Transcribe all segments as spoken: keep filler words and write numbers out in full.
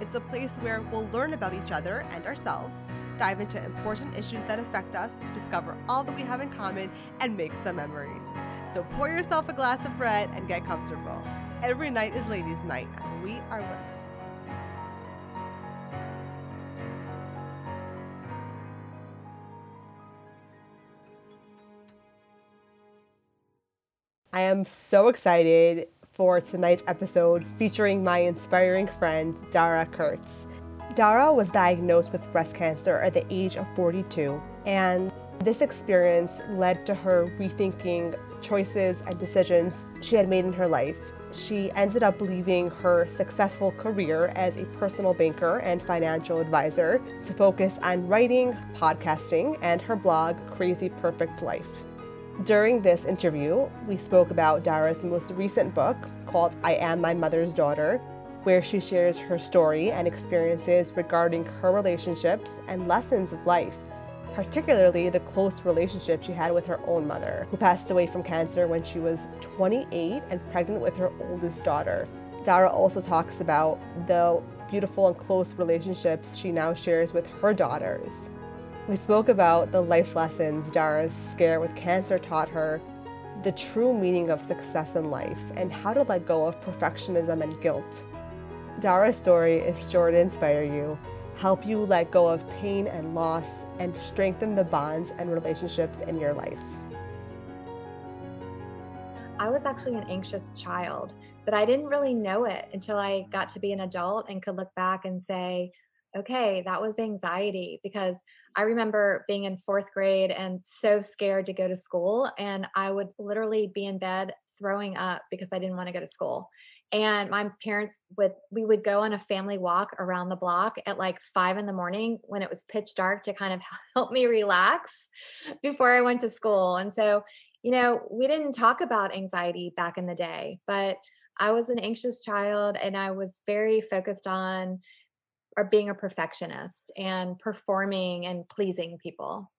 It's a place where we'll learn about each other and ourselves, dive into important issues that affect us, discover all that we have in common, and make some memories. So pour yourself a glass of red and get comfortable. Every night is ladies' night, and we are women. I am so excited for tonight's episode featuring my inspiring friend, Dara Kurtz. Dara was diagnosed with breast cancer at the age of forty-two, and this experience led to her rethinking choices and decisions she had made in her life. She ended up leaving her successful career as a personal banker and financial advisor to focus on writing, podcasting, and her blog, Crazy Perfect Life. During this interview, we spoke about Dara's most recent book called I Am My Mother's Daughter, where she shares her story and experiences regarding her relationships and lessons of life, particularly the close relationship she had with her own mother, who passed away from cancer when she was twenty-eight and pregnant with her oldest daughter. Dara also talks about the beautiful and close relationships she now shares with her daughters. We spoke about the life lessons Dara's scare with cancer taught her, the true meaning of success in life, and how to let go of perfectionism and guilt. Dara's story is sure to inspire you, help you let go of pain and loss, and strengthen the bonds and relationships in your life. I was actually an anxious child, but I didn't really know it until I got to be an adult and could look back and say, okay, that was anxiety, because I remember being in fourth grade and so scared to go to school. And I would literally be in bed throwing up because I didn't want to go to school. And my parents would, we would go on a family walk around the block at like five in the morning when it was pitch dark to kind of help me relax before I went to school. And so, you know, we didn't talk about anxiety back in the day, but I was an anxious child and I was very focused on or being a perfectionist and performing and pleasing people.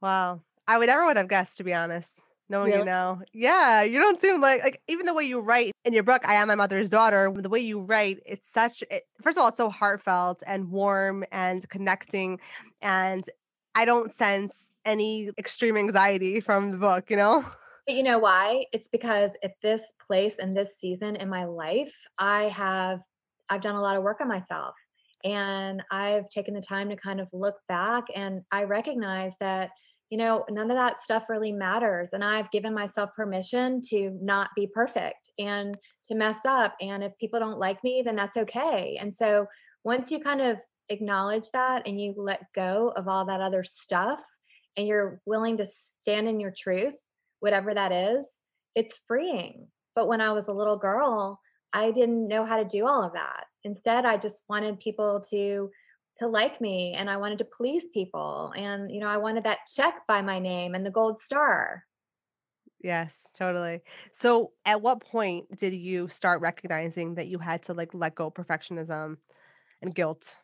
Wow. I would never would have guessed, to be honest. Knowing really? You now. Yeah. You don't seem like, like, even the way you write in your book, I Am My Mother's Daughter, the way you write, it's such, it, first of all, it's so heartfelt and warm and connecting. And I don't sense any extreme anxiety from the book, you know? But you know why? It's because at this place and this season in my life, I have, I've done a lot of work on myself. And I've taken the time to kind of look back and I recognize that, you know, none of that stuff really matters. And I've given myself permission to not be perfect and to mess up. And if people don't like me, then that's okay. And so once you kind of acknowledge that and you let go of all that other stuff and you're willing to stand in your truth, whatever that is, it's freeing. But when I was a little girl, I didn't know how to do all of that. Instead, I just wanted people to, to like me and I wanted to please people. And, you know, I wanted that check by my name and the gold star. Yes, totally. So at what point did you start recognizing that you had to like let go of perfectionism and guilt?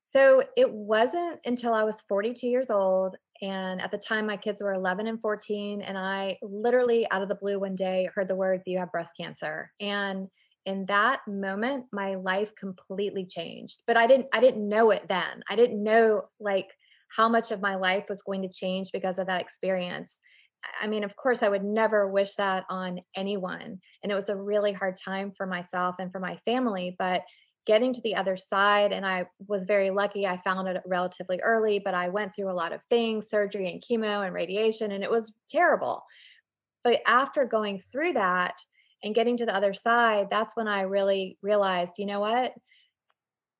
So it wasn't until I was forty-two years old. And at the time my kids were eleven and fourteen. And I literally out of the blue one day heard the words, you have breast cancer. And in that moment, my life completely changed, but I didn't, I didn't know it then. I didn't know like how much of my life was going to change because of that experience. I mean, of course I would never wish that on anyone. And it was a really hard time for myself and for my family, but getting to the other side. And I was very lucky. I found it relatively early, but I went through a lot of things, surgery and chemo and radiation, and it was terrible. But after going through that and getting to the other side, that's when I really realized, you know what?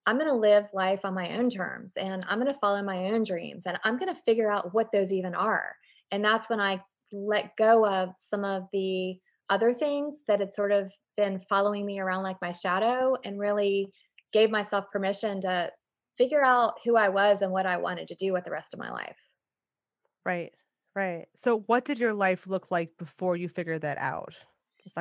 I'm going to live life on my own terms and I'm going to follow my own dreams and I'm going to figure out what those even are. And that's when I let go of some of the other things that had sort of been following me around like my shadow and really gave myself permission to figure out who I was and what I wanted to do with the rest of my life. Right. Right. So what did your life look like before you figured that out?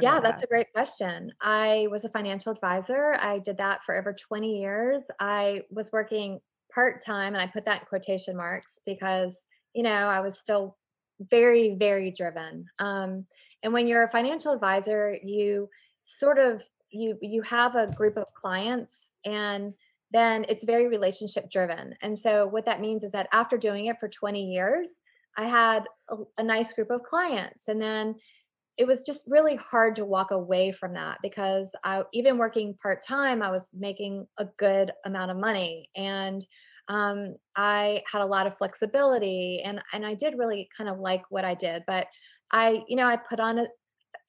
Yeah, that's that. a great question. I was a financial advisor. I did that for over twenty years. I was working part-time, and I put that in quotation marks because, you know, I was still very, very driven. Um, and when you're a financial advisor, you sort of, you, you have a group of clients, and then it's very relationship driven. And so what that means is that after doing it for twenty years, I had a, a nice group of clients. And then it was just really hard to walk away from that because I, even working part-time, I was making a good amount of money, and um, I had a lot of flexibility, and, and I did really kind of like what I did, but I, you know, I put on a,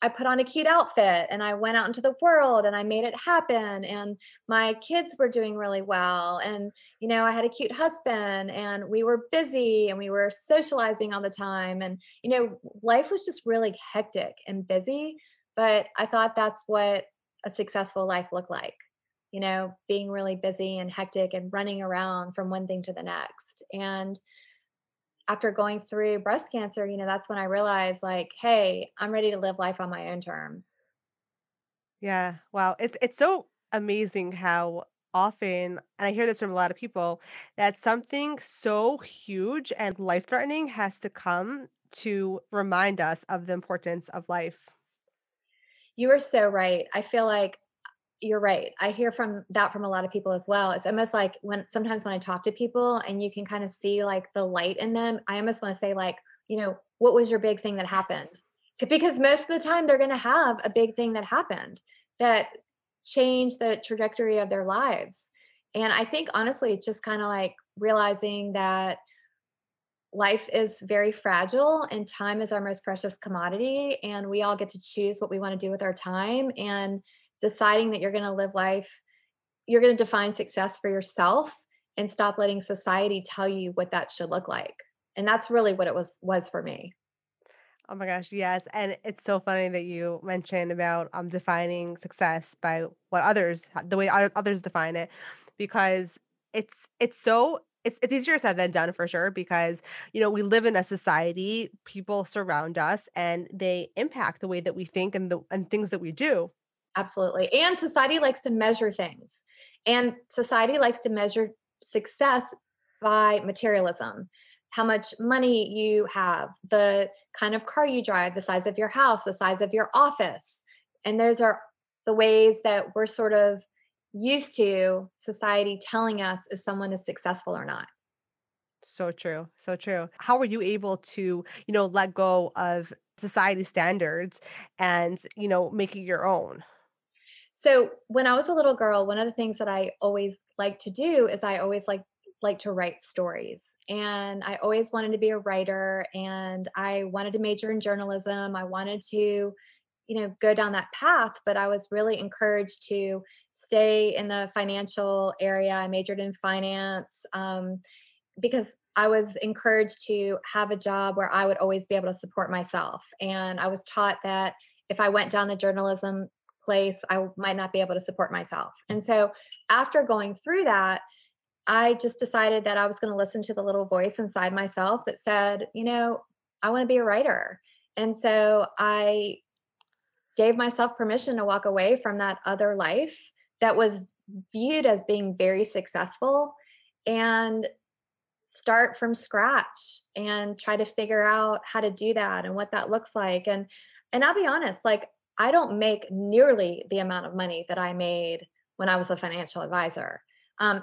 I put on a cute outfit and I went out into the world and I made it happen, and my kids were doing really well. And, you know, I had a cute husband and we were busy and we were socializing all the time. And, you know, life was just really hectic and busy, but I thought that's what a successful life looked like, you know, being really busy and hectic and running around from one thing to the next. And after going through breast cancer, you know, that's when I realized, like, hey, I'm ready to live life on my own terms. Yeah. Wow. It's, it's so amazing how often, and I hear this from a lot of people, that something so huge and life-threatening has to come to remind us of the importance of life. You are so right. I feel like you're right. I hear from that from a lot of people as well. It's almost like when sometimes when I talk to people and you can kind of see like the light in them, I almost want to say, like, you know, what was your big thing that happened? Because most of the time they're going to have a big thing that happened that changed the trajectory of their lives. And I think honestly, it's just kind of like realizing that life is very fragile and time is our most precious commodity. And we all get to choose what we want to do with our time. And deciding that you're going to live life, you're going to define success for yourself and stop letting society tell you what that should look like. And that's really what it was, was for me. Oh my gosh. Yes. And it's so funny that you mentioned about um, defining success by what others, the way others define it, because it's, it's so It's it's easier said than done for sure, because, you know, we live in a society, people surround us and they impact the way that we think and the and things that we do. Absolutely. And society likes to measure things, and society likes to measure success by materialism, how much money you have, the kind of car you drive, the size of your house, the size of your office. And those are the ways that we're sort of used to society telling us if someone is successful or not. So true. So true. How were you able to, you know, let go of society standards and, you know, make it your own? So when I was a little girl, one of the things that I always liked to do is I always like like to write stories. And I always wanted to be a writer, and I wanted to major in journalism. I wanted to you know, go down that path, but I was really encouraged to stay in the financial area. I majored in finance um, because I was encouraged to have a job where I would always be able to support myself. And I was taught that if I went down the journalism place, I might not be able to support myself. And so after going through that, I just decided that I was going to listen to the little voice inside myself that said, you know, I want to be a writer. And so I gave myself permission to walk away from that other life that was viewed as being very successful and start from scratch and try to figure out how to do that and what that looks like. And, and I'll be honest, like, I don't make nearly the amount of money that I made when I was a financial advisor. Um,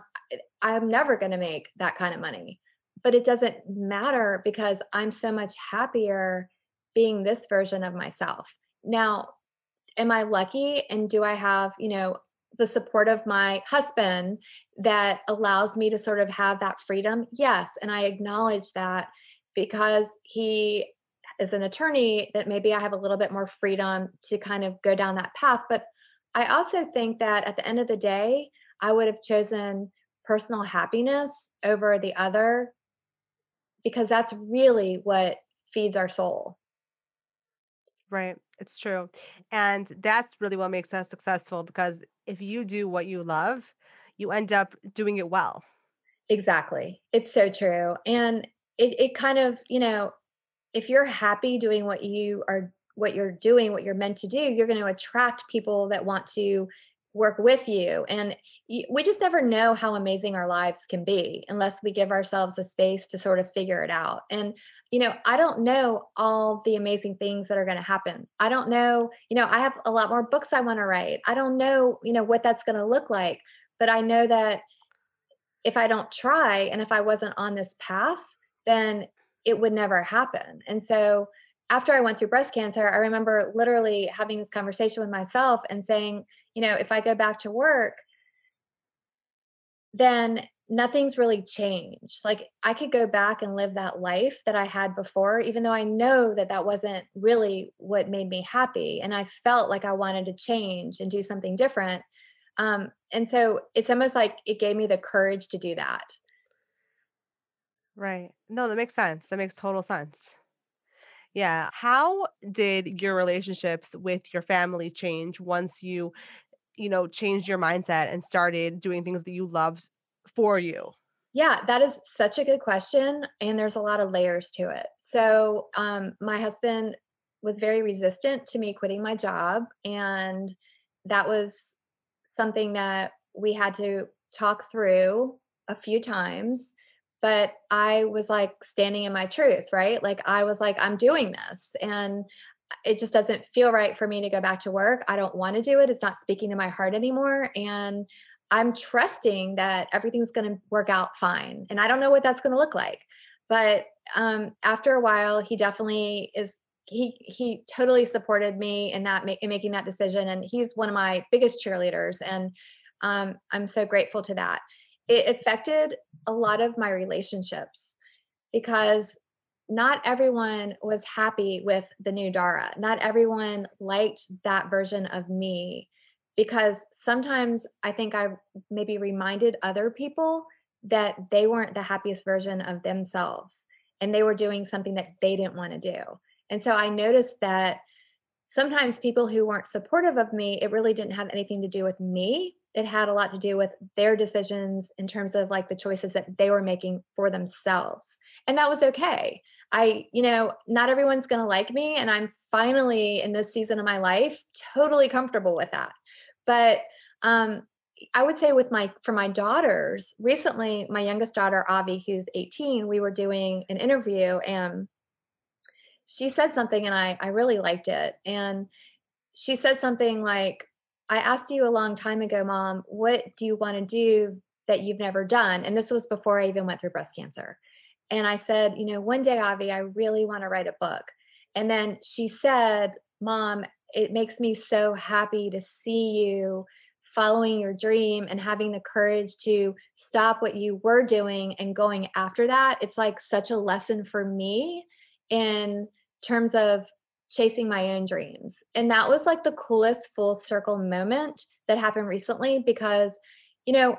I'm never going to make that kind of money, but it doesn't matter because I'm so much happier being this version of myself. Now, am I lucky? And do I have, you know, the support of my husband that allows me to sort of have that freedom? Yes. And I acknowledge that because he is an attorney, that maybe I have a little bit more freedom to kind of go down that path. But I also think that at the end of the day, I would have chosen personal happiness over the other, because that's really what feeds our soul. Right. It's true. And that's really what makes us successful, because if you do what you love, you end up doing it well. Exactly. It's so true. And it, it kind of, you know, if you're happy doing what you are, what you're doing, what you're meant to do, you're going to attract people that want to work with you. And we just never know how amazing our lives can be unless we give ourselves a space to sort of figure it out. And, you know, I don't know all the amazing things that are going to happen. I don't know, you know, I have a lot more books I want to write. I don't know, you know, what that's going to look like, but I know that if I don't try, and if I wasn't on this path, then it would never happen. And so after I went through breast cancer, I remember literally having this conversation with myself and saying, you know, if I go back to work, then nothing's really changed. Like I could go back and live that life that I had before, even though I know that that wasn't really what made me happy. And I felt like I wanted to change and do something different. Um, and so it's almost like it gave me the courage to do that. Right. No, that makes sense. That makes total sense. Yeah. How did your relationships with your family change once you, you know, changed your mindset and started doing things that you loved for you? Yeah, that is such a good question. And there's a lot of layers to it. So um, my husband was very resistant to me quitting my job. And that was something that we had to talk through a few times. But I was like standing in my truth, right? Like I was like, I'm doing this and it just doesn't feel right for me to go back to work. I don't want to do it. It's not speaking to my heart anymore. And I'm trusting that everything's going to work out fine. And I don't know what that's going to look like. But um, after a while, he definitely is, he he totally supported me in that, in making that decision. And he's one of my biggest cheerleaders. And um, I'm so grateful to that. It affected a lot of my relationships because not everyone was happy with the new Dara. Not everyone liked that version of me because sometimes I think I maybe reminded other people that they weren't the happiest version of themselves and they were doing something that they didn't want to do. And so I noticed that sometimes people who weren't supportive of me, it really didn't have anything to do with me. It had a lot to do with their decisions in terms of like the choices that they were making for themselves. And that was okay. I, you know, not everyone's going to like me. And I'm finally in this season of my life, totally comfortable with that. But um, I would say with my, for my daughters, recently, my youngest daughter, Avi, who's eighteen, we were doing an interview and she said something and I, I really liked it. And she said something like, I asked you a long time ago, Mom, what do you want to do that you've never done? And this was before I even went through breast cancer. And I said, you know, one day, Avi, I really want to write a book. And then she said, Mom, it makes me so happy to see you following your dream and having the courage to stop what you were doing and going after that. It's like such a lesson for me in terms of chasing my own dreams. And that was like the coolest full circle moment that happened recently because, you know,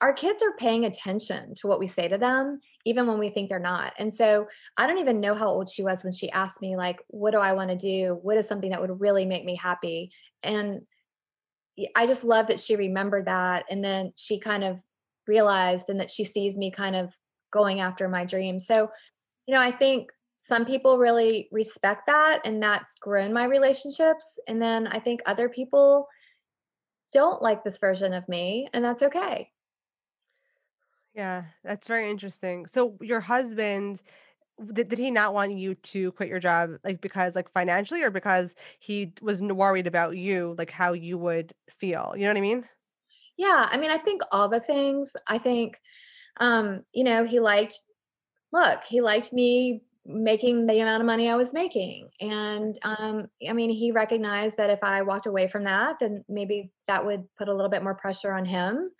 our kids are paying attention to what we say to them, even when we think they're not. And so I don't even know how old she was when she asked me, like, what do I want to do? What is something that would really make me happy? And I just love that she remembered that. And then she kind of realized and that she sees me kind of going after my dreams. So, you know, I think some people really respect that and that's grown my relationships. And then I think other people don't like this version of me and that's okay. Yeah, that's very interesting. So your husband, did, did he not want you to quit your job like because like financially or because he was worried about you, like how you would feel? You know what I mean? Yeah. I mean, I think all the things. I think, um, you know, he liked, look, he liked me making the amount of money I was making. And, um, I mean, he recognized that if I walked away from that, then maybe that would put a little bit more pressure on him.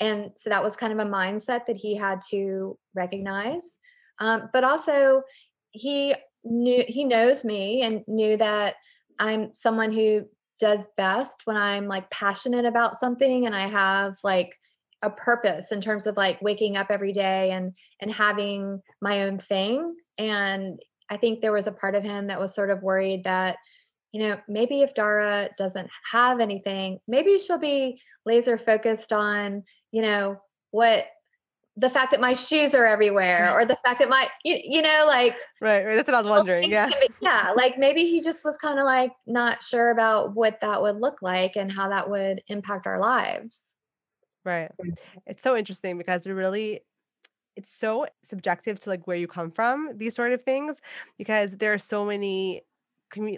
And so that was kind of a mindset that he had to recognize. Um, but also he knew, he knows me and knew that I'm someone who does best when I'm like passionate about something. And I have like a purpose in terms of like waking up every day and, and having my own thing. And I think there was a part of him that was sort of worried that, you know, maybe if Dara doesn't have anything, maybe she'll be laser focused on, you know, what the fact that my shoes are everywhere or the fact that my, you, you know, like. Right, right. That's what I was wondering. Yeah. Yeah. Like maybe he just was kind of like not sure about what that would look like and how that would impact our lives. Right. It's so interesting because it really, it's so subjective to like where you come from, these sort of things, because there are so many,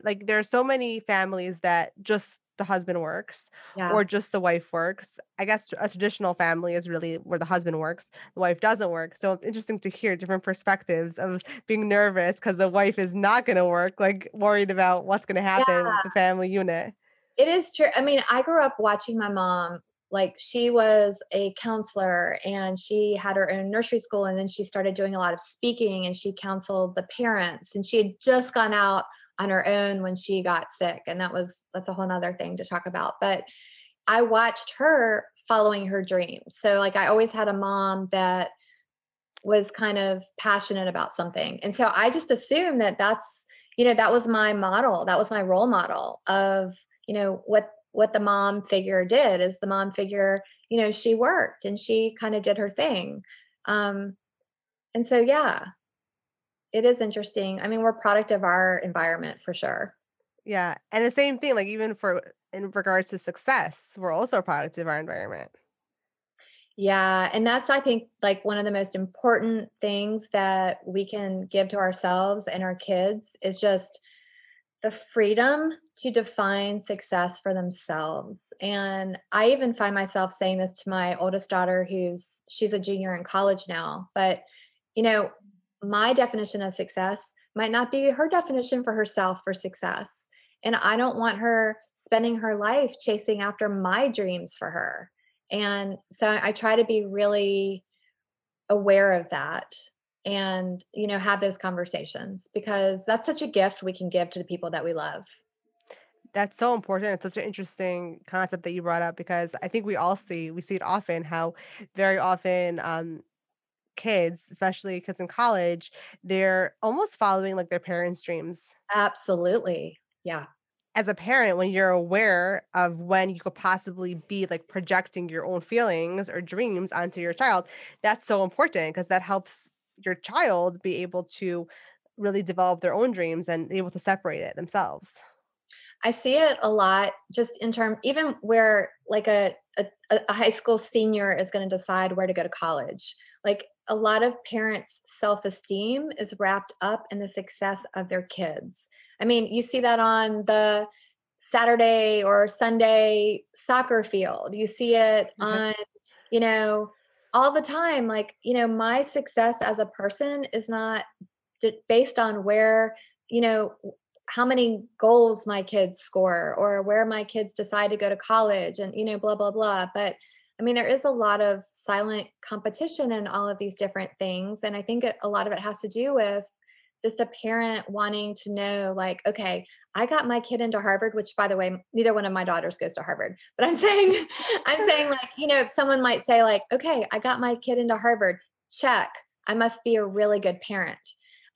like there are so many families that just the husband works yeah. or just the wife works. I guess a traditional family is really where the husband works, the wife doesn't work. So it's interesting to hear different perspectives of being nervous because the wife is not going to work, like worried about what's going to happen yeah. with the family unit. It is true. I mean, I grew up watching my mom. Like she was a counselor and she had her own nursery school. And then she started doing a lot of speaking and she counseled the parents, and she had just gone out on her own when she got sick. And that was, that's a whole nother thing to talk about, but I watched her following her dreams. So like, I always had a mom that was kind of passionate about something. And so I just assumed that that's, you know, that was my model. That was my role model of, you know, what, what the mom figure did is the mom figure, you know, she worked and she kind of did her thing. Um, and so, yeah, it is interesting. I mean, we're a product of our environment for sure. Yeah. And the same thing, like even for, in regards to success, we're also a product of our environment. Yeah. And that's, I think, like one of the most important things that we can give to ourselves and our kids is just the freedom to define success for themselves. And I even find myself saying this to my oldest daughter, who's, she's a junior in college now, but you know, my definition of success might not be her definition for herself for success. And I don't want her spending her life chasing after my dreams for her. And so I try to be really aware of that and, you know, have those conversations because that's such a gift we can give to the people that we love. That's so important. It's such an interesting concept that you brought up because I think we all see, we see it often, how very often, um, kids, especially kids in college, they're almost following like their parents' dreams. Absolutely. Yeah. As a parent, when you're aware of when you could possibly be like projecting your own feelings or dreams onto your child, that's so important because that helps your child be able to really develop their own dreams and be able to separate it themselves. I see it a lot just in terms, even where like a, a, a high school senior is going to decide where to go to college. Like a lot of parents' self-esteem is wrapped up in the success of their kids. I mean, you see that on the Saturday or Sunday soccer field. You see it on, you know, all the time. Like, you know, my success as a person is not d- based on where, you know, how many goals my kids score or where my kids decide to go to college and, you know, blah, blah, blah. But I mean, there is a lot of silent competition in all of these different things. And I think it, a lot of it has to do with just a parent wanting to know like, okay, I got my kid into Harvard, which by the way, neither one of my daughters goes to Harvard, but I'm saying, I'm saying like, you know, if someone might say like, okay, I got my kid into Harvard, check, I must be a really good parent.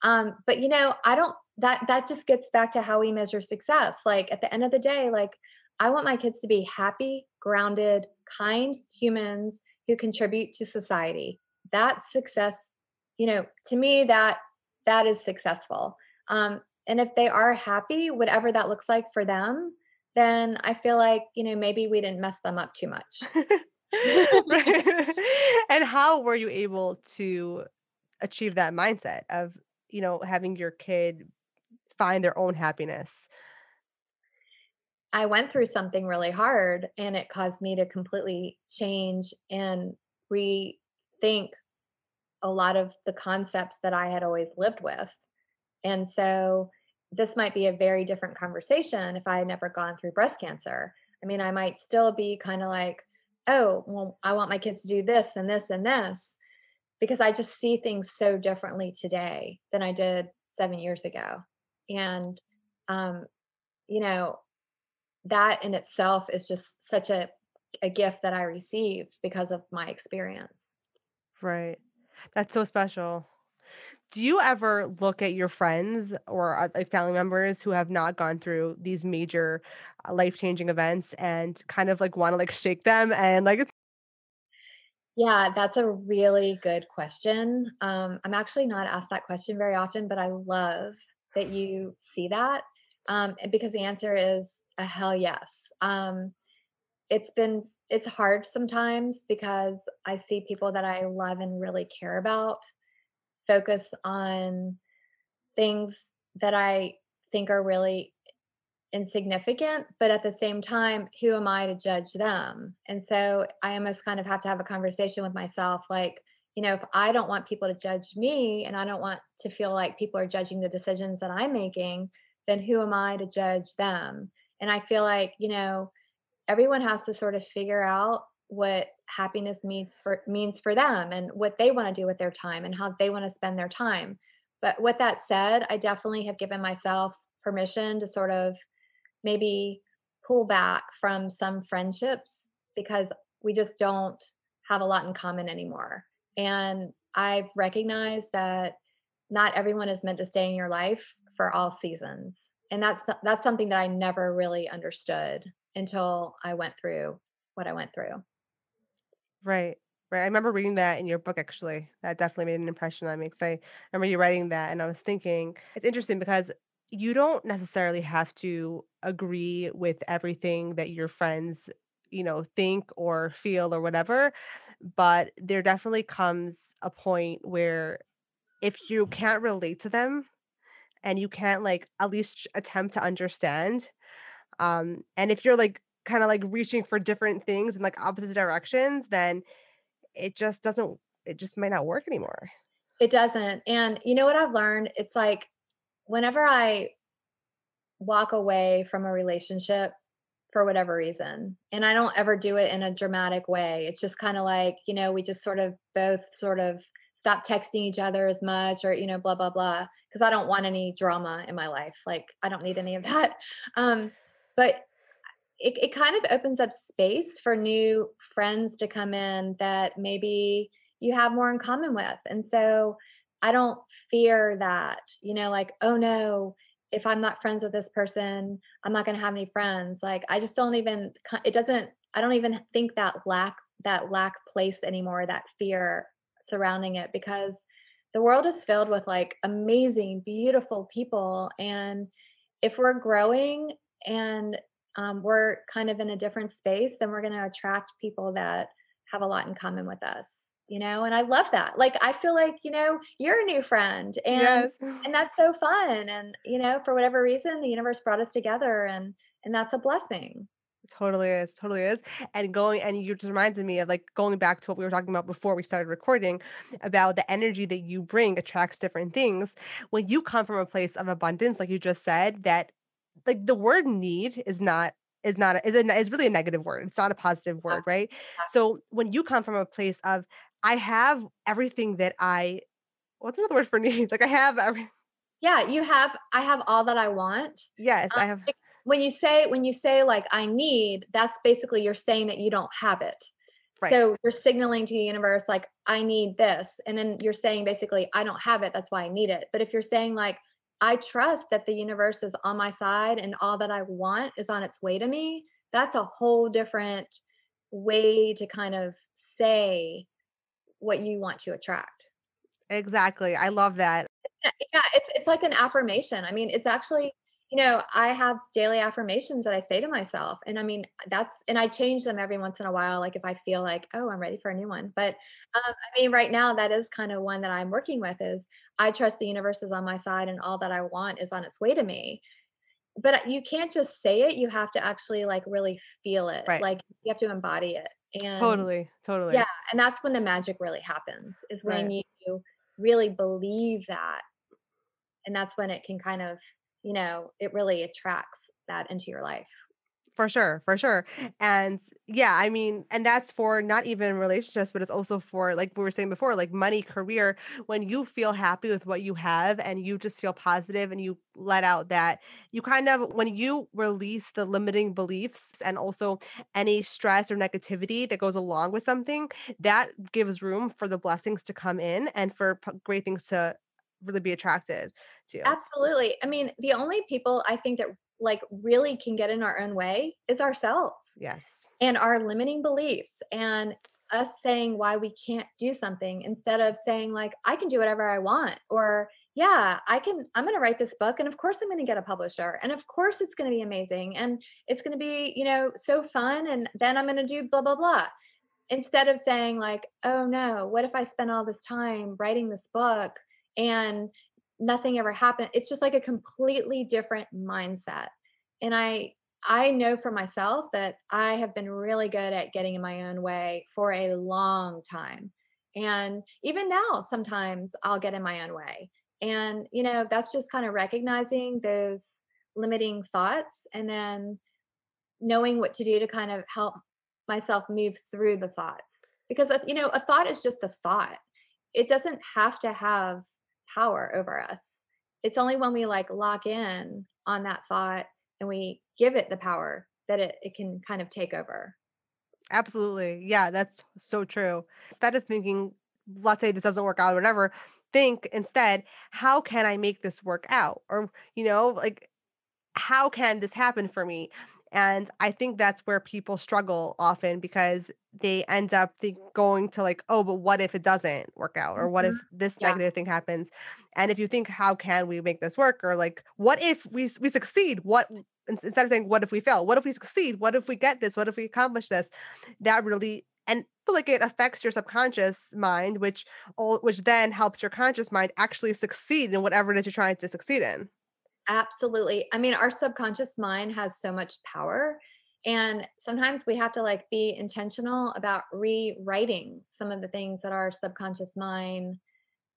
Um, but you know, I don't, that, that just gets back to how we measure success. Like at the end of the day, like I want my kids to be happy, grounded, kind humans who contribute to society. That's success. You know, to me, that, that is successful. Um, and if they are happy, whatever that looks like for them, then I feel like, you know, maybe we didn't mess them up too much. Right. And how were you able to achieve that mindset of, you know, having your kid find their own happiness? I went through something really hard and it caused me to completely change and rethink a lot of the concepts that I had always lived with. And so this might be a very different conversation if I had never gone through breast cancer. I mean, I might still be kind of like, oh, well, I want my kids to do this and this and this, because I just see things so differently today than I did seven years ago. And, um, you know, that in itself is just such a, a gift that I received because of my experience. Right. That's so special. Do you ever look at your friends or like family members who have not gone through these major life-changing events and kind of like want to like shake them and like? Yeah, that's a really good question. Um, I'm actually not asked that question very often, but I love that you see that um, because the answer is a hell yes. Um, it's been, it's hard sometimes because I see people that I love and really care about focus on things that I think are really insignificant, but at the same time, who am I to judge them? And so I almost kind of have to have a conversation with myself. Like, you know, if I don't want people to judge me and I don't want to feel like people are judging the decisions that I'm making, then who am I to judge them? And I feel like, you know, everyone has to sort of figure out what happiness means for means for them and what they want to do with their time and how they want to spend their time. But with that said, I definitely have given myself permission to sort of maybe pull back from some friendships because we just don't have a lot in common anymore. And I've recognized that not everyone is meant to stay in your life for all seasons. And that's, th- that's something that I never really understood until I went through what I went through. Right. Right. I remember reading that in your book, actually. That definitely made an impression on me because I remember you writing that and I was thinking, it's interesting because you don't necessarily have to agree with everything that your friends, you know, think or feel or whatever, but there definitely comes a point where if you can't relate to them and you can't like at least attempt to understand, um, and if you're like kind of like reaching for different things in like opposite directions, then it just doesn't, it just might not work anymore. It doesn't. And you know what I've learned? It's like, whenever I walk away from a relationship for whatever reason, and I don't ever do it in a dramatic way, it's just kind of like, you know, we just sort of both sort of stop texting each other as much or, you know, blah, blah, blah, because I don't want any drama in my life. Like, I don't need any of that. Um, but it, it kind of opens up space for new friends to come in that maybe you have more in common with. And so I don't fear that, you know, like, oh no, if I'm not friends with this person, I'm not going to have any friends. Like, I just don't even, it doesn't, I don't even think that lack, that lack place anymore, that fear surrounding it, because the world is filled with like amazing, beautiful people. And if we're growing and um, we're kind of in a different space, then we're going to attract people that have a lot in common with us. You know, and I love that. Like, I feel like, you know, you're a new friend and, yes. and that's so fun. And, you know, for whatever reason, the universe brought us together and, and that's a blessing. It totally is. Totally is. And going, and you just reminded me of like going back to what we were talking about before we started recording about the energy that you bring attracts different things. When you come from a place of abundance, like you just said, that like the word need is not is not, a, is, a, is really a negative word. It's not a positive word. Yeah. Right. Yeah. So when you come from a place of, I have everything that I, what's another word for need? Like I have every. Yeah, you have, I have all that I want. Yes, um, I have. When you say, when you say like, I need, that's basically you're saying that you don't have it. Right. So you're signaling to the universe, like, I need this. And then you're saying basically, I don't have it. That's why I need it. But if you're saying like, I trust that the universe is on my side and all that I want is on its way to me, that's a whole different way to kind of say what you want to attract. Exactly. I love that. Yeah. It's, it's like an affirmation. I mean, it's actually, you know, I have daily affirmations that I say to myself, and I mean, that's, and I change them every once in a while. Like if I feel like, oh, I'm ready for a new one. But um, I mean, right now that is kind of one that I'm working with is I trust the universe is on my side and all that I want is on its way to me. But you can't just say it. You have to actually like really feel it. Right. Like you have to embody it. And totally, totally. Yeah. And that's when the magic really happens is when right. you really believe that. And that's when it can kind of, you know, it really attracts that into your life. For sure. For sure. And yeah, I mean, and that's for not even relationships, but it's also for like we were saying before, like money, career, when you feel happy with what you have and you just feel positive and you let out that you kind of, when you release the limiting beliefs and also any stress or negativity that goes along with something, that gives room for the blessings to come in and for p- great things to really be attracted to. Absolutely. I mean, the only people I think that like really can get in our own way is ourselves. Yes. And our limiting beliefs. And us saying why we can't do something instead of saying like, I can do whatever I want, or yeah, I can, I'm going to write this book. And of course I'm going to get a publisher. And of course it's going to be amazing. And it's going to be, you know, so fun. And then I'm going to do blah, blah, blah. Instead of saying like, oh no, what if I spent all this time writing this book and nothing ever happened? It's just like a completely different mindset. And I, I know for myself that I have been really good at getting in my own way for a long time. And even now, sometimes I'll get in my own way. And, you know, that's just kind of recognizing those limiting thoughts and then knowing what to do to kind of help myself move through the thoughts. Because, you know, a thought is just a thought. It doesn't have to have power over us. It's only when we like lock in on that thought and we give it the power that it, it can kind of take over. Absolutely. Yeah, that's so true. Instead of thinking, let's say this doesn't work out or whatever, think instead, how can I make this work out? Or, you know, like, how can this happen for me? And I think that's where people struggle often because they end up think, going to like, oh, but what if it doesn't work out? Or what mm-hmm. if this yeah. negative thing happens? And if you think, how can we make this work? Or like, what if we we succeed? What instead of saying, what if we fail? What if we succeed? What if we get this? What if we accomplish this? That really, and like it affects your subconscious mind, which which then helps your conscious mind actually succeed in whatever it is you're trying to succeed in. Absolutely. I mean, our subconscious mind has so much power, and sometimes we have to like be intentional about rewriting some of the things that our subconscious mind,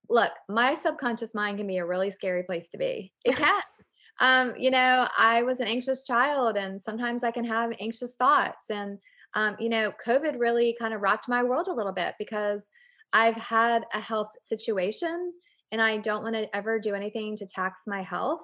look, my subconscious mind can be a really scary place to be. It can. um, you know, I was an anxious child, and sometimes I can have anxious thoughts, and, um, you know, COVID really kind of rocked my world a little bit because I've had a health situation and I don't want to ever do anything to tax my health.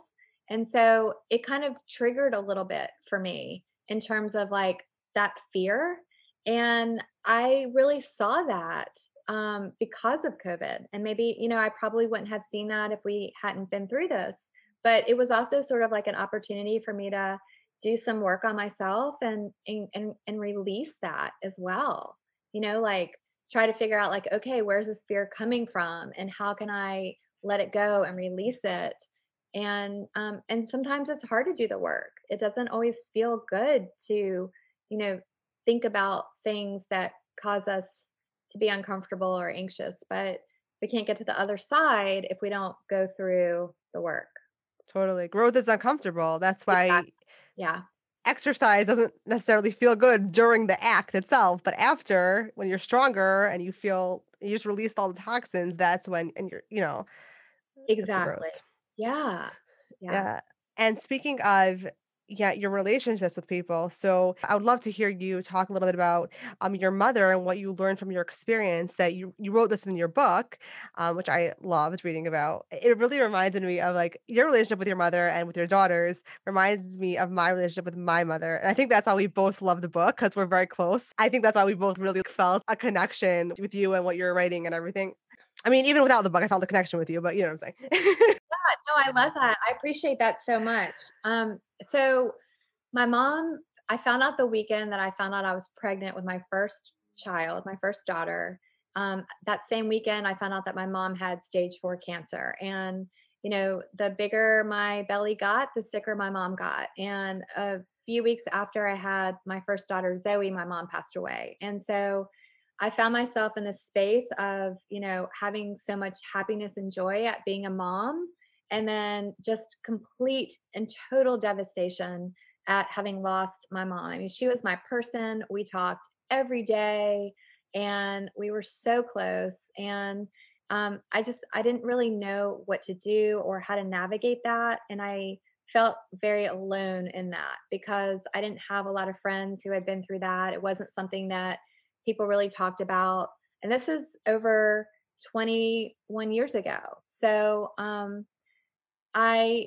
And so it kind of triggered a little bit for me in terms of like that fear. And I really saw that um, because of COVID. And maybe, you know, I probably wouldn't have seen that if we hadn't been through this, but it was also sort of like an opportunity for me to do some work on myself and, and, and, and release that as well. You know, like try to figure out like, okay, where's this fear coming from and how can I let it go and release it? And, um, and sometimes it's hard to do the work. It doesn't always feel good to, you know, think about things that cause us to be uncomfortable or anxious, but we can't get to the other side if we don't go through the work. Totally. Growth is uncomfortable. That's why exactly. yeah. exercise doesn't necessarily feel good during the act itself, but after when you're stronger and you feel you just released all the toxins, that's when, and you're, you know, exactly. Yeah. yeah. Yeah. And speaking of, yeah, your relationships with people. So I would love to hear you talk a little bit about um your mother and what you learned from your experience that you, you wrote this in your book, um, which I loved reading about. It really reminded me of like your relationship with your mother and with your daughters reminds me of my relationship with my mother. And I think that's why we both love the book because we're very close. I think that's why we both really felt a connection with you and what you're writing and everything. I mean, even without the book, I felt the connection with you, but you know what I'm saying. No, I love that. I appreciate that so much. Um, so my mom, I found out the weekend that I found out I was pregnant with my first child, my first daughter. Um, that same weekend, I found out that my mom had stage four cancer. And, you know, the bigger my belly got, the sicker my mom got. And a few weeks after I had my first daughter, Zoe, my mom passed away. And so I found myself in this space of, you know, having so much happiness and joy at being a mom. And then just complete and total devastation at having lost my mom. I mean, she was my person. We talked every day and we were so close. And um, I just, I didn't really know what to do or how to navigate that. And I felt very alone in that because I didn't have a lot of friends who had been through that. It wasn't something that people really talked about. And this is over twenty-one years ago. So, um, I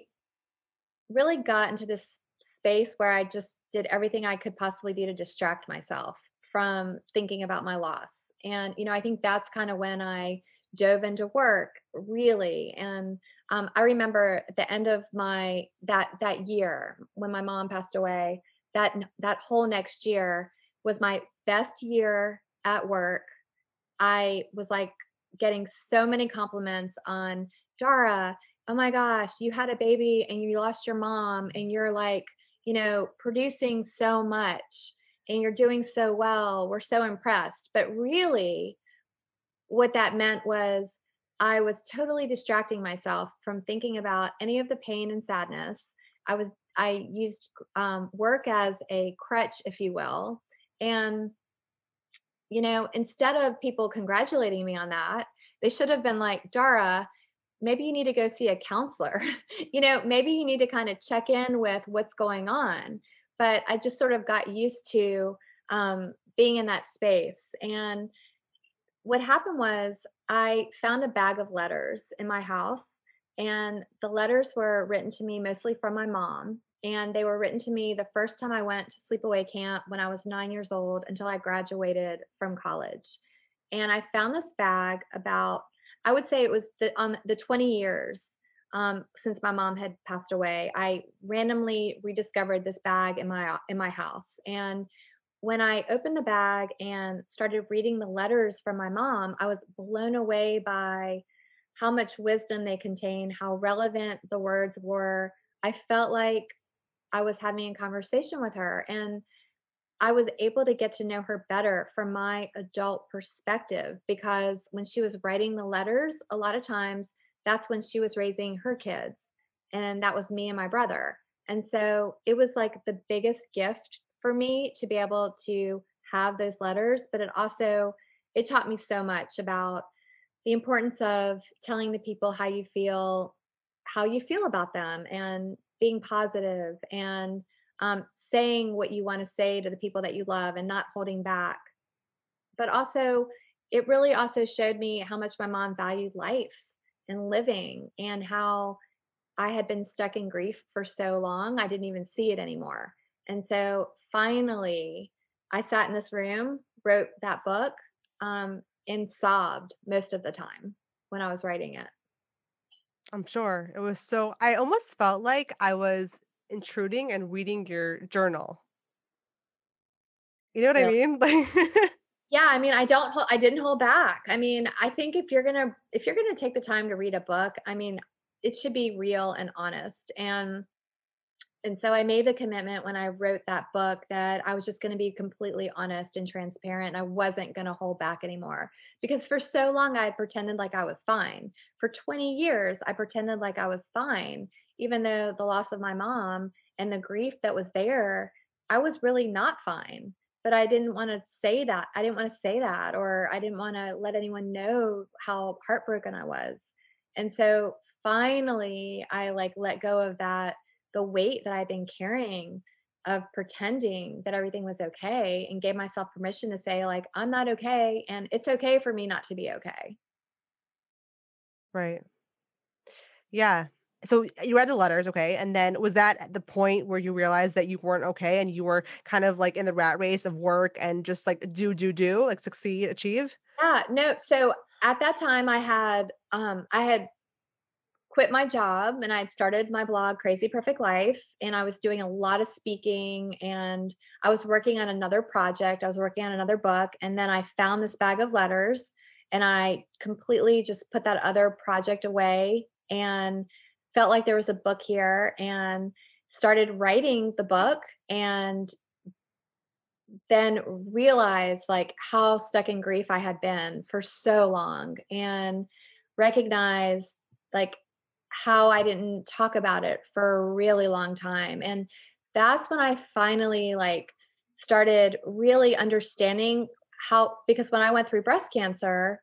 really got into this space where I just did everything I could possibly do to distract myself from thinking about my loss. And, you know, I think that's kind of when I dove into work really. And um, I remember at the end of my, that, that year when my mom passed away, that, that whole next year was my best year at work, I was like getting so many compliments on Dara. Oh my gosh, you had a baby and you lost your mom and you're like, you know, producing so much and you're doing so well. We're so impressed. But really what that meant was I was totally distracting myself from thinking about any of the pain and sadness. I was, I used um, work as a crutch, if you will. And, you know, instead of people congratulating me on that, they should have been like, Dara, maybe you need to go see a counselor. You know, maybe you need to kind of check in with what's going on. But I just sort of got used to um, being in that space. And what happened was I found a bag of letters in my house, and the letters were written to me mostly from my mom. And they were written to me the first time I went to sleepaway camp when I was nine years old until I graduated from college. And I found this bag about, I would say it was the, on the twenty years um, since my mom had passed away. I randomly rediscovered this bag in my in my house. And when I opened the bag and started reading the letters from my mom, I was blown away by how much wisdom they contained, how relevant the words were. I felt like I was having a conversation with her, and I was able to get to know her better from my adult perspective, because when she was writing the letters, a lot of times that's when she was raising her kids, and that was me and my brother. And so it was like the biggest gift for me to be able to have those letters, but it also, it taught me so much about the importance of telling the people how you feel, how you feel about them, and being positive, and um, saying what you want to say to the people that you love and not holding back. But also, it really also showed me how much my mom valued life and living, and how I had been stuck in grief for so long, I didn't even see it anymore. And so finally, I sat in this room, wrote that book, um, and sobbed most of the time when I was writing it. I'm sure it was so, I almost felt like I was intruding and reading your journal. You know what yeah. I mean? Like, yeah. I mean, I don't, hold, I didn't hold back. I mean, I think if you're going to, if you're going to take the time to read a book, I mean, it should be real and honest. And, and so I made the commitment when I wrote that book that I was just going to be completely honest and transparent. And I wasn't going to hold back anymore, because for so long I had pretended like I was fine. For twenty years, I pretended like I was fine, even though the loss of my mom and the grief that was there, I was really not fine. But I didn't want to say that. I didn't want to say that, or I didn't want to let anyone know how heartbroken I was. And so finally, I like let go of that, the weight that I've been carrying of pretending that everything was okay, and gave myself permission to say, like, I'm not okay. And it's okay for me not to be okay. Right. Yeah. So you read the letters. Okay. And then was that the point where you realized that you weren't okay, and you were kind of like in the rat race of work and just like do, do, do, like succeed, achieve? Yeah, no. So at that time I had, um, I had, quit my job, and I had started my blog, Crazy Perfect Life. And I was doing a lot of speaking, and I was working on another project. I was working on another book. And then I found this bag of letters, and I completely just put that other project away and felt like there was a book here, and started writing the book, and then realized like how stuck in grief I had been for so long, and recognized like how I didn't talk about it for a really long time. And that's when I finally like started really understanding how, because when I went through breast cancer,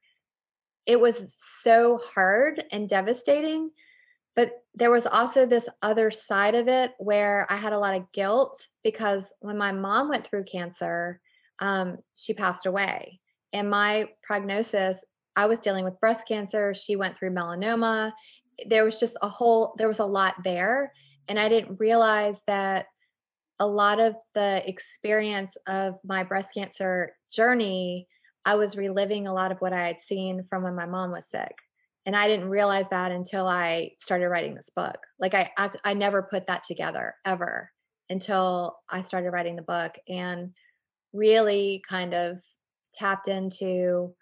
it was so hard and devastating, but there was also this other side of it where I had a lot of guilt, because when my mom went through cancer, um, she passed away, and my prognosis, I was dealing with breast cancer. She went through melanoma. There was just a whole, there was a lot there. And I didn't realize that a lot of the experience of my breast cancer journey, I was reliving a lot of what I had seen from when my mom was sick. And I didn't realize that until I started writing this book. Like I, I, I never put that together ever until I started writing the book, and really kind of tapped into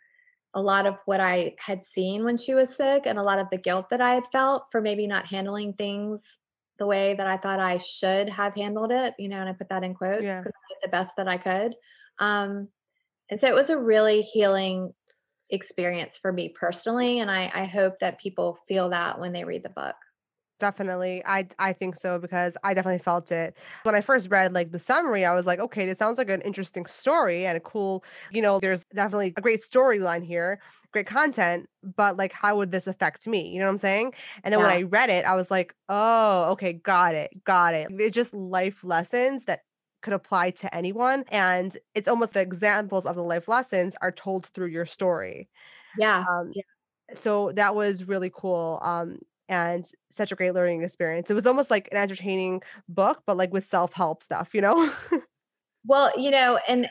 a lot of what I had seen when she was sick and a lot of the guilt that I had felt for maybe not handling things the way that I thought I should have handled it, you know, and I put that in quotes because yeah. I did the best that I could. Um, and so it was a really healing experience for me personally. And I, I hope that people feel that when they read the book. Definitely. I, I think so, because I definitely felt it. When I first read like the summary, I was like, okay, this sounds like an interesting story and a cool, you know, there's definitely a great storyline here, great content, but like, how would this affect me? You know what I'm saying? And then yeah. when I read it, I was like, oh, okay, got it. Got it. It's just life lessons that could apply to anyone. And it's almost the examples of the life lessons are told through your story. Yeah. Um, yeah. So that was really cool. Um, And such a great learning experience. It was almost like an entertaining book, but like with self-help stuff, you know? Well, you know, and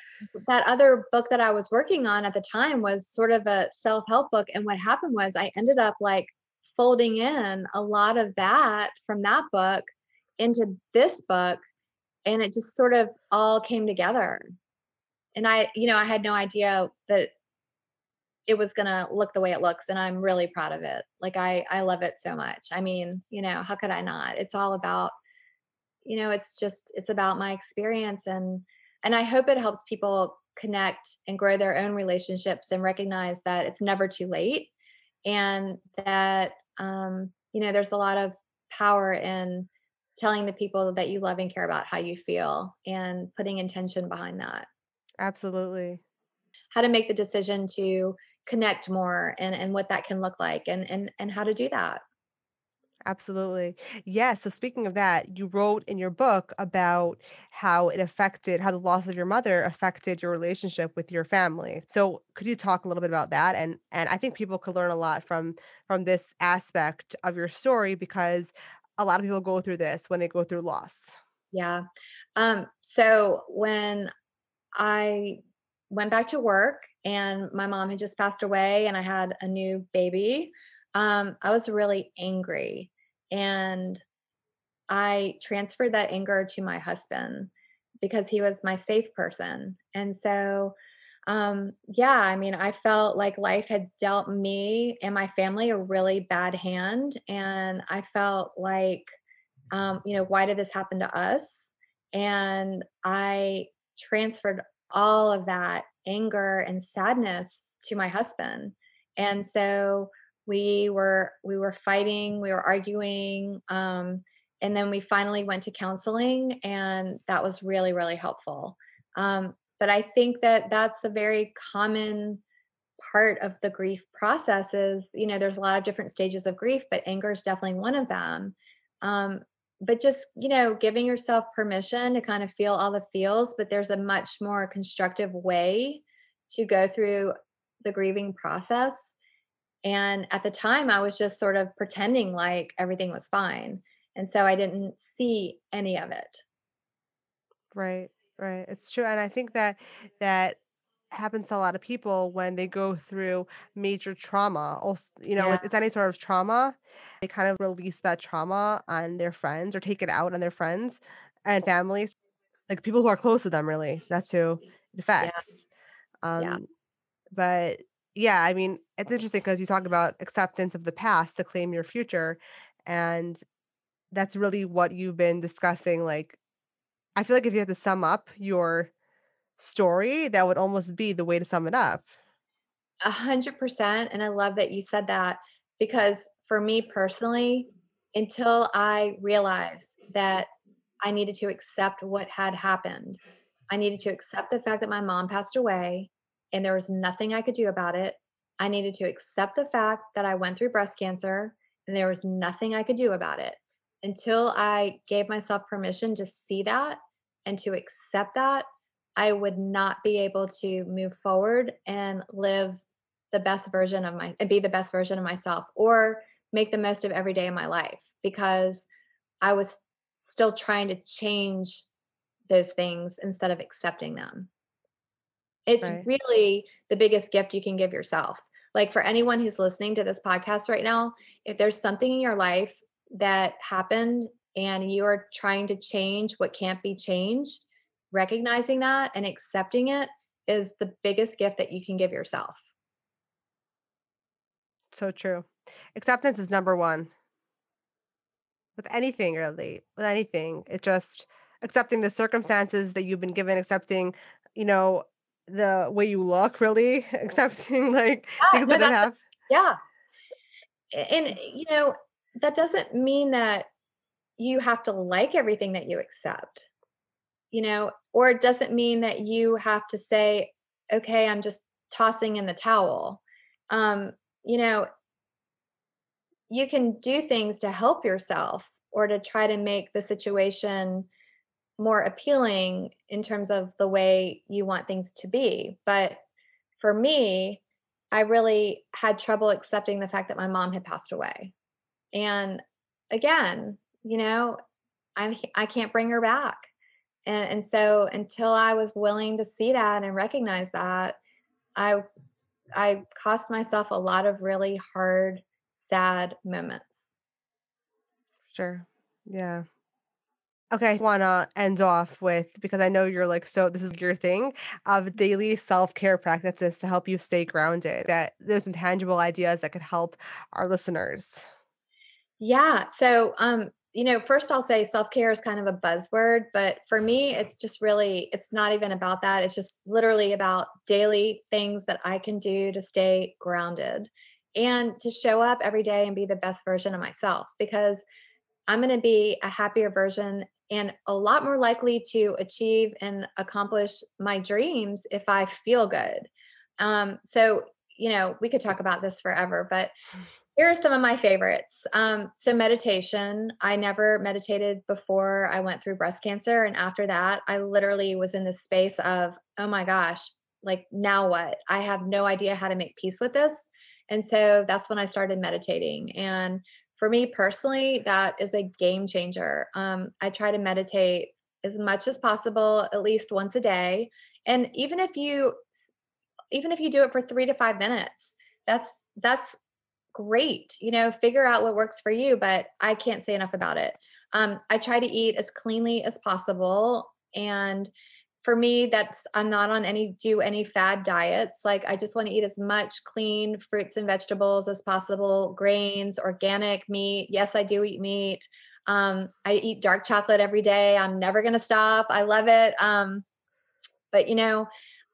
that other book that I was working on at the time was sort of a self-help book. And what happened was I ended up like folding in a lot of that from that book into this book. And it just sort of all came together. And I, you know, I had no idea that it was going to look the way it looks. And I'm really proud of it. Like I, I love it so much. I mean, you know, how could I not? It's all about, you know, it's just, it's about my experience. And, and I hope it helps people connect and grow their own relationships and recognize that it's never too late. And that, um, you know, there's a lot of power in telling the people that you love and care about how you feel and putting intention behind that. Absolutely. How to make the decision to connect more and, and what that can look like and, and, and how to do that. Absolutely. Yeah. So speaking of that, you wrote in your book about how it affected, how the loss of your mother affected your relationship with your family. So could you talk a little bit about that? And, and I think people could learn a lot from, from this aspect of your story, because a lot of people go through this when they go through loss. Yeah. Um, so when I went back to work and my mom had just passed away and I had a new baby. Um, I was really angry and I transferred that anger to my husband because he was my safe person. And so, um, yeah, I mean, I felt like life had dealt me and my family a really bad hand. And I felt like, um, you know, why did this happen to us? And I transferred all of that anger and sadness to my husband. And so we were, we were fighting, we were arguing. Um, and then we finally went to counseling and that was really, really helpful. Um, but I think that that's a very common part of the grief process is, you know, there's a lot of different stages of grief, but anger is definitely one of them. Um, But just, you know, giving yourself permission to kind of feel all the feels, but there's a much more constructive way to go through the grieving process. And at the time, I was just sort of pretending like everything was fine. And so I didn't see any of it. Right, right. It's true. And I think that that happens to a lot of people when they go through major trauma. Also, you know, yeah. if it's any sort of trauma, they kind of release that trauma on their friends or take it out on their friends and families, like people who are close to them, really. That's who it affects. Yeah. Um, yeah. But yeah, I mean, it's interesting because you talk about acceptance of the past to claim your future. And that's really what you've been discussing. Like, I feel like if you had to sum up your story, that would almost be the way to sum it up. A hundred percent. And I love that you said that, because for me personally, until I realized that I needed to accept what had happened, I needed to accept the fact that my mom passed away and there was nothing I could do about it. I needed to accept the fact that I went through breast cancer and there was nothing I could do about it. Until I gave myself permission to see that and to accept that, I would not be able to move forward and live the best version of my and be the best version of myself or make the most of every day of my life, because I was still trying to change those things instead of accepting them. It's right. really the biggest gift you can give yourself. Like, for anyone who's listening to this podcast right now, if there's something in your life that happened and you are trying to change what can't be changed, recognizing that and accepting it is the biggest gift that you can give yourself. So true. Acceptance is number one. With anything, really, with anything, it just accepting the circumstances that you've been given, accepting, you know, the way you look, really accepting like yeah, things no, that have. Yeah. And, you know, that doesn't mean that you have to like everything that you accept, you know, or it doesn't mean that you have to say, okay, I'm just tossing in the towel. Um, you know, you can do things to help yourself or to try to make the situation more appealing in terms of the way you want things to be. But for me, I really had trouble accepting the fact that my mom had passed away. And again, you know, I I can't bring her back. And, and so until I was willing to see that and recognize that, I I cost myself a lot of really hard, sad moments. Sure. Yeah. Okay, I want to end off with, because I know you're like, so this is your thing, of daily self-care practices to help you stay grounded, that there's some tangible ideas that could help our listeners. Yeah. So, um, you know, first I'll say self-care is kind of a buzzword, but for me, it's just really, it's not even about that. It's just literally about daily things that I can do to stay grounded and to show up every day and be the best version of myself, because I'm going to be a happier version and a lot more likely to achieve and accomplish my dreams if I feel good. Um, so, you know, we could talk about this forever, but here are some of my favorites. Um, so meditation, I never meditated before I went through breast cancer. And after that, I literally was in this space of, oh my gosh, like now what? I have no idea how to make peace with this. And so that's when I started meditating. And for me personally, that is a game changer. Um, I try to meditate as much as possible, at least once a day. And even if you, even if you do it for three to five minutes, that's, that's great. You know, figure out what works for you, but I can't say enough about it. Um, I try to eat as cleanly as possible. And for me, that's, I'm not on any, do any fad diets. Like I just want to eat as much clean fruits and vegetables as possible, grains, organic meat. Yes, I do eat meat. Um, I eat dark chocolate every day. I'm never going to stop. I love it. Um, but you know,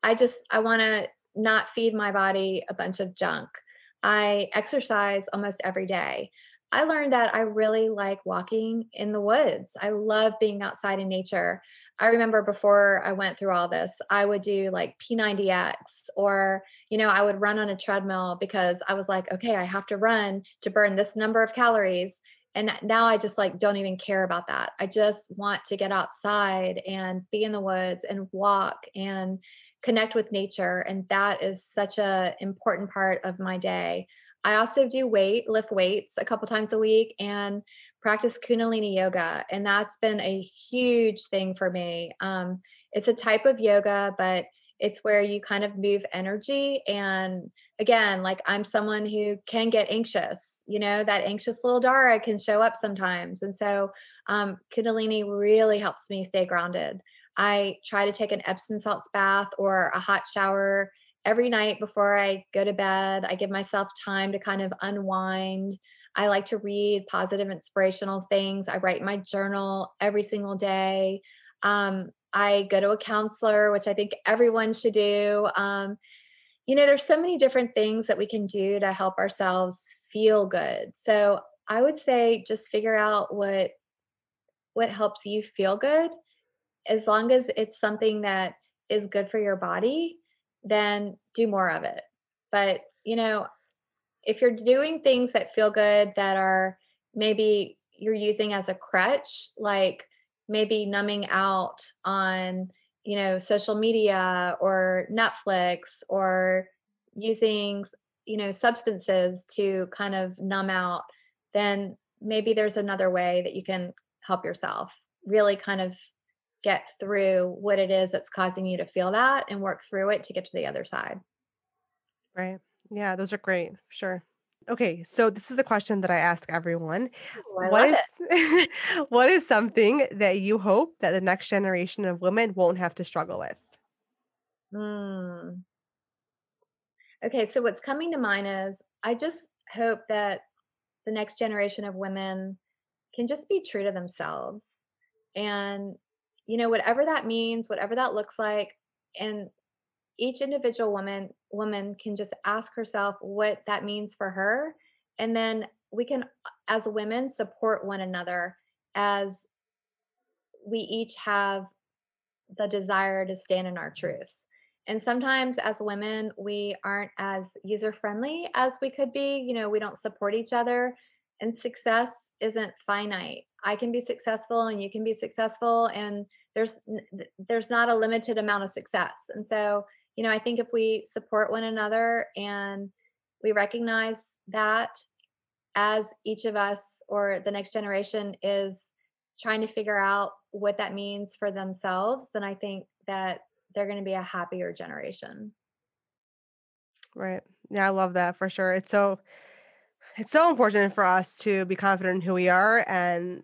I just, I want to not feed my body a bunch of junk. I exercise almost every day. I learned that I really like walking in the woods. I love being outside in nature. I remember before I went through all this, I would do like P ninety X or, you know, I would run on a treadmill because I was like, okay, I have to run to burn this number of calories. And now I just like, don't even care about that. I just want to get outside and be in the woods and walk and connect with nature. And that is such an important part of my day. I also do weight, lift weights a couple times a week and practice Kundalini yoga. And that's been a huge thing for me. Um, it's a type of yoga, but it's where you kind of move energy. And again, like I'm someone who can get anxious, you know, that anxious little Dara can show up sometimes. And so um, Kundalini really helps me stay grounded. I try to take an Epsom salts bath or a hot shower every night before I go to bed. I give myself time to kind of unwind. I like to read positive, inspirational things. I write my journal every single day. Um, I go to a counselor, which I think everyone should do. Um, you know, there's so many different things that we can do to help ourselves feel good. So I would say just figure out what, what helps you feel good. As long as it's something that is good for your body, then do more of it. But, you know, if you're doing things that feel good that are maybe you're using as a crutch, like maybe numbing out on, you know, social media or Netflix or using, you know, substances to kind of numb out, then maybe there's another way that you can help yourself really kind of get through what it is that's causing you to feel that and work through it to get to the other side. Right. Yeah. Those are great. Sure. Okay. So this is the question that I ask everyone. Ooh, I what is, what is something that you hope that the next generation of women won't have to struggle with? Mm. Okay, so what's coming to mind is I just hope that the next generation of women can just be true to themselves. And, you know, whatever that means, whatever that looks like, and each individual woman woman can just ask herself what that means for her. And then we can, as women, support one another as we each have the desire to stand in our truth. And sometimes as women, we aren't as user-friendly as we could be. You know, we don't support each other, and success isn't finite. I can be successful and you can be successful, and there's there's not a limited amount of success. And so, you know, I think if we support one another and we recognize that as each of us or the next generation is trying to figure out what that means for themselves, then I think that they're going to be a happier generation. Right. Yeah, I love that for sure. It's so, it's so important for us to be confident in who we are. And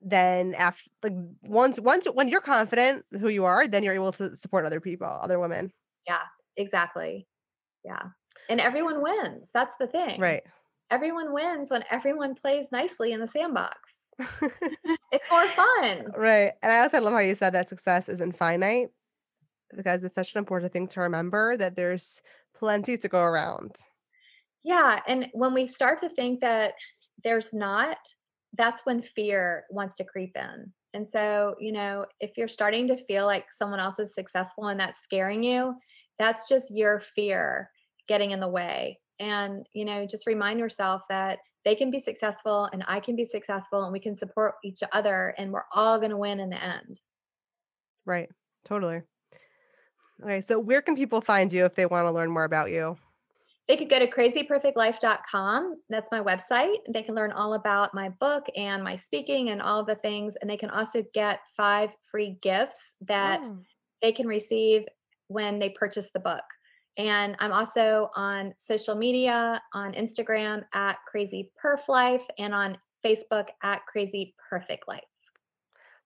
then after, like, once, once, when you're confident who you are, then you're able to support other people, other women. Yeah, exactly. Yeah. And everyone wins. That's the thing. Right. Everyone wins when everyone plays nicely in the sandbox. It's more fun. Right. And I also love how you said that success isn't finite, because it's such an important thing to remember, that there's plenty to go around. Yeah. And when we start to think that there's not, that's when fear wants to creep in. And so, you know, if you're starting to feel like someone else is successful and that's scaring you, that's just your fear getting in the way. And, you know, just remind yourself that they can be successful and I can be successful, and we can support each other, and we're all going to win in the end. Right. Totally. Okay. So where can people find you if they want to learn more about you? They could go to crazy perfect life dot com. That's my website. They can learn all about my book and my speaking and all the things. And they can also get five free gifts that oh. they can receive when they purchase the book. And I'm also on social media, on Instagram at Crazy Perf Life, and on Facebook at Crazy Perfect Life.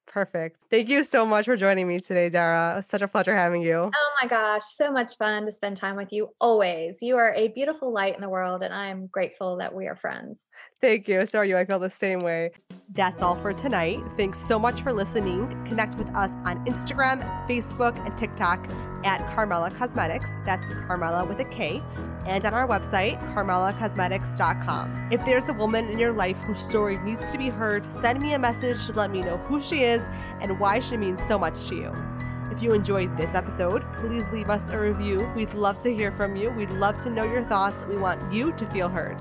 Perfect. Thank you so much for joining me today, Dara. It was such a pleasure having you. Oh my gosh. So much fun to spend time with you always. You are a beautiful light in the world, and I'm grateful that we are friends. Thank you. So are you. I feel the same way. That's all for tonight. Thanks so much for listening. Connect with us on Instagram, Facebook, and TikTok at Karmel Cosmetics. That's Karmel with a K. And on our website, karmel cosmetics dot com. If there's a woman in your life whose story needs to be heard, send me a message to let me know who she is and why she means so much to you. If you enjoyed this episode, please leave us a review. We'd love to hear from you. We'd love to know your thoughts. We want you to feel heard.